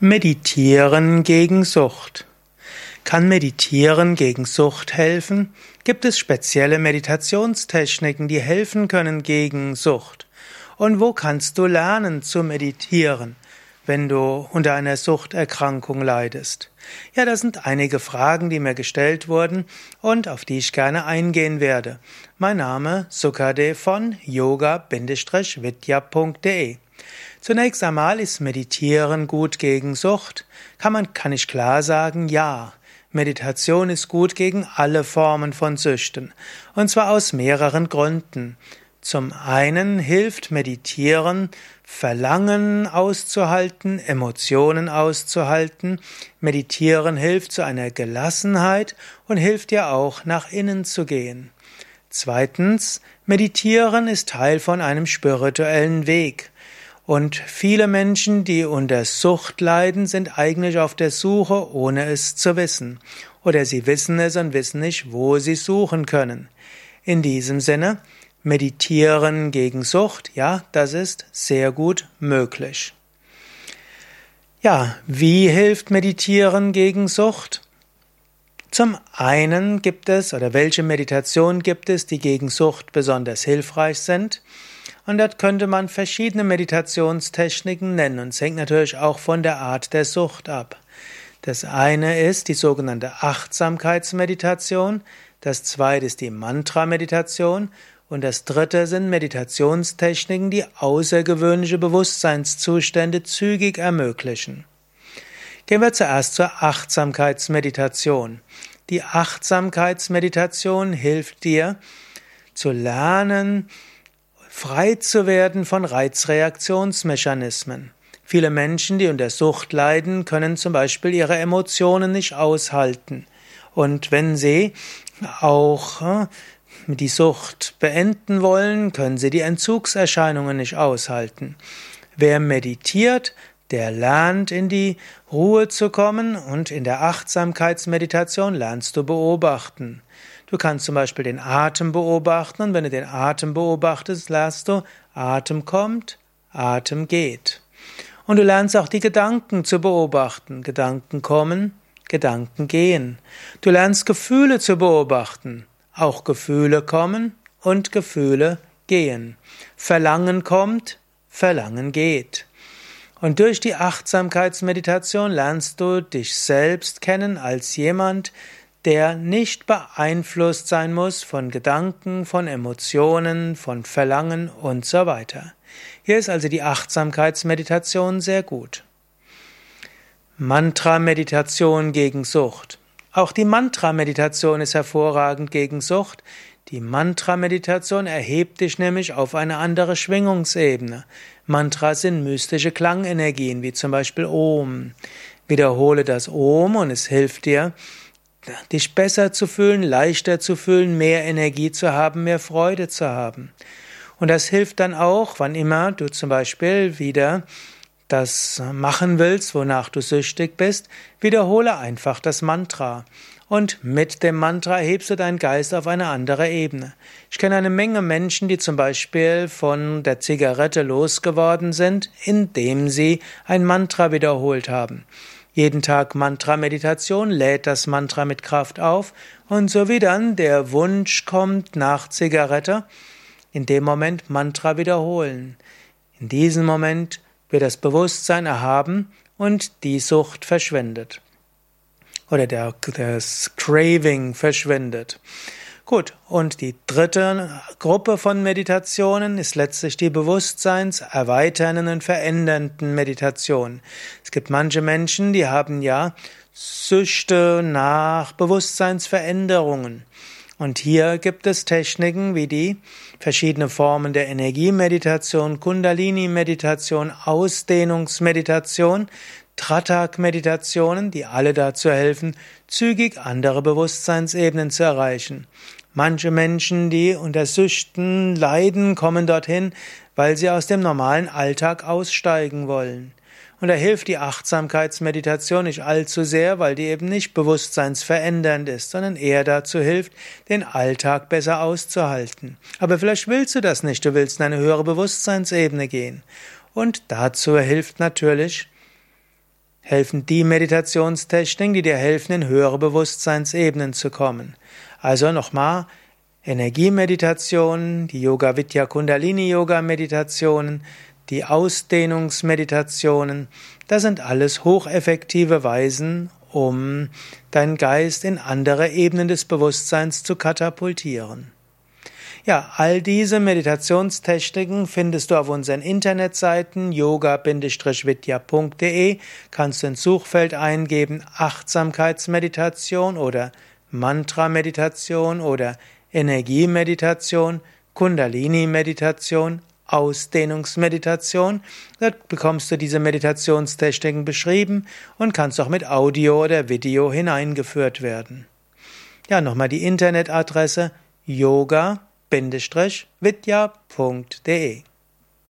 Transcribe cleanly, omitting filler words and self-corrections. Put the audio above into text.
Meditieren gegen Sucht. Kann Meditieren gegen Sucht helfen? Gibt es spezielle Meditationstechniken, die helfen können gegen Sucht? Und wo kannst du lernen zu meditieren, wenn du unter einer Suchterkrankung leidest? Ja, das sind einige Fragen, die mir gestellt wurden und auf die ich gerne eingehen werde. Mein Name Sukade von yoga-vidya.de. Zunächst einmal, ist Meditieren gut gegen Sucht? Kann ich klar sagen, ja. Meditation ist gut gegen alle Formen von Süchten. Und zwar aus mehreren Gründen. Zum einen hilft Meditieren, Verlangen auszuhalten, Emotionen auszuhalten. Meditieren hilft zu einer Gelassenheit und hilft dir auch, nach innen zu gehen. Zweitens, Meditieren ist Teil von einem spirituellen Weg. Und viele Menschen, die unter Sucht leiden, sind eigentlich auf der Suche, ohne es zu wissen. Oder sie wissen es und wissen nicht, wo sie suchen können. In diesem Sinne, Meditieren gegen Sucht, ja, das ist sehr gut möglich. Ja, wie hilft Meditieren gegen Sucht? Zum einen gibt es, oder welche Meditationen gibt es, die gegen Sucht besonders hilfreich sind? Und dort könnte man verschiedene Meditationstechniken nennen, und es hängt natürlich auch von der Art der Sucht ab. Das eine ist die sogenannte Achtsamkeitsmeditation, das zweite ist die Mantra-Meditation und das dritte sind Meditationstechniken, die außergewöhnliche Bewusstseinszustände zügig ermöglichen. Gehen wir zuerst zur Achtsamkeitsmeditation. Die Achtsamkeitsmeditation hilft dir, zu lernen, frei zu werden von Reizreaktionsmechanismen. Viele Menschen, die unter Sucht leiden, können zum Beispiel ihre Emotionen nicht aushalten. Und wenn sie auch die Sucht beenden wollen, können sie die Entzugserscheinungen nicht aushalten. Wer meditiert, der lernt, in die Ruhe zu kommen, und in der Achtsamkeitsmeditation lernst du beobachten. Du kannst zum Beispiel den Atem beobachten, und wenn du den Atem beobachtest, lernst du, Atem kommt, Atem geht. Und du lernst auch die Gedanken zu beobachten. Gedanken kommen, Gedanken gehen. Du lernst Gefühle zu beobachten. Auch Gefühle kommen und Gefühle gehen. Verlangen kommt, Verlangen geht. Und durch die Achtsamkeitsmeditation lernst du dich selbst kennen als jemand, der nicht beeinflusst sein muss von Gedanken, von Emotionen, von Verlangen und so weiter. Hier ist also die Achtsamkeitsmeditation sehr gut. Mantra-Meditation gegen Sucht. Auch die Mantra-Meditation ist hervorragend gegen Sucht. Die Mantra-Meditation erhebt dich nämlich auf eine andere Schwingungsebene. Mantras sind mystische Klangenergien, wie zum Beispiel OM. Wiederhole das OM und es hilft dir, dich besser zu fühlen, leichter zu fühlen, mehr Energie zu haben, mehr Freude zu haben. Und das hilft dann auch, wann immer du zum Beispiel wieder das machen willst, wonach du süchtig bist, wiederhole einfach das Mantra. Und mit dem Mantra hebst du deinen Geist auf eine andere Ebene. Ich kenne eine Menge Menschen, die zum Beispiel von der Zigarette losgeworden sind, indem sie ein Mantra wiederholt haben. Jeden Tag Mantra-Meditation lädt das Mantra mit Kraft auf, und so wie dann der Wunsch kommt nach Zigarette, in dem Moment Mantra wiederholen. In diesem Moment wird das Bewusstsein erhaben und die Sucht verschwindet. Oder das Craving verschwindet. Gut, und die dritte Gruppe von Meditationen ist letztlich die bewusstseinserweiternden und verändernden Meditationen. Es gibt manche Menschen, die haben ja Süchte nach Bewusstseinsveränderungen. Und hier gibt es Techniken wie die verschiedenen Formen der Energiemeditation, Kundalini-Meditation, Ausdehnungsmeditation, Tratak-Meditationen, die alle dazu helfen, zügig andere Bewusstseinsebenen zu erreichen. Manche Menschen, die unter Süchten leiden, kommen dorthin, weil sie aus dem normalen Alltag aussteigen wollen. Und da hilft die Achtsamkeitsmeditation nicht allzu sehr, weil die eben nicht bewusstseinsverändernd ist, sondern eher dazu hilft, den Alltag besser auszuhalten. Aber vielleicht willst du das nicht, du willst in eine höhere Bewusstseinsebene gehen. Und dazu hilft natürlich helfen die Meditationstechniken, die dir helfen, in höhere Bewusstseinsebenen zu kommen. Also nochmal, Energiemeditation, die Yoga-Vidya-Kundalini-Yoga-Meditationen, die Ausdehnungsmeditationen, das sind alles hocheffektive Weisen, um deinen Geist in andere Ebenen des Bewusstseins zu katapultieren. Ja, all diese Meditationstechniken findest du auf unseren Internetseiten yoga-vidya.de, kannst du ins Suchfeld eingeben Achtsamkeitsmeditation oder Mantra-Meditation oder Energiemeditation, Kundalini-Meditation, Ausdehnungsmeditation. Dort bekommst du diese Meditationstechniken beschrieben und kannst auch mit Audio oder Video hineingeführt werden. Ja, nochmal die Internetadresse yoga-vidya.de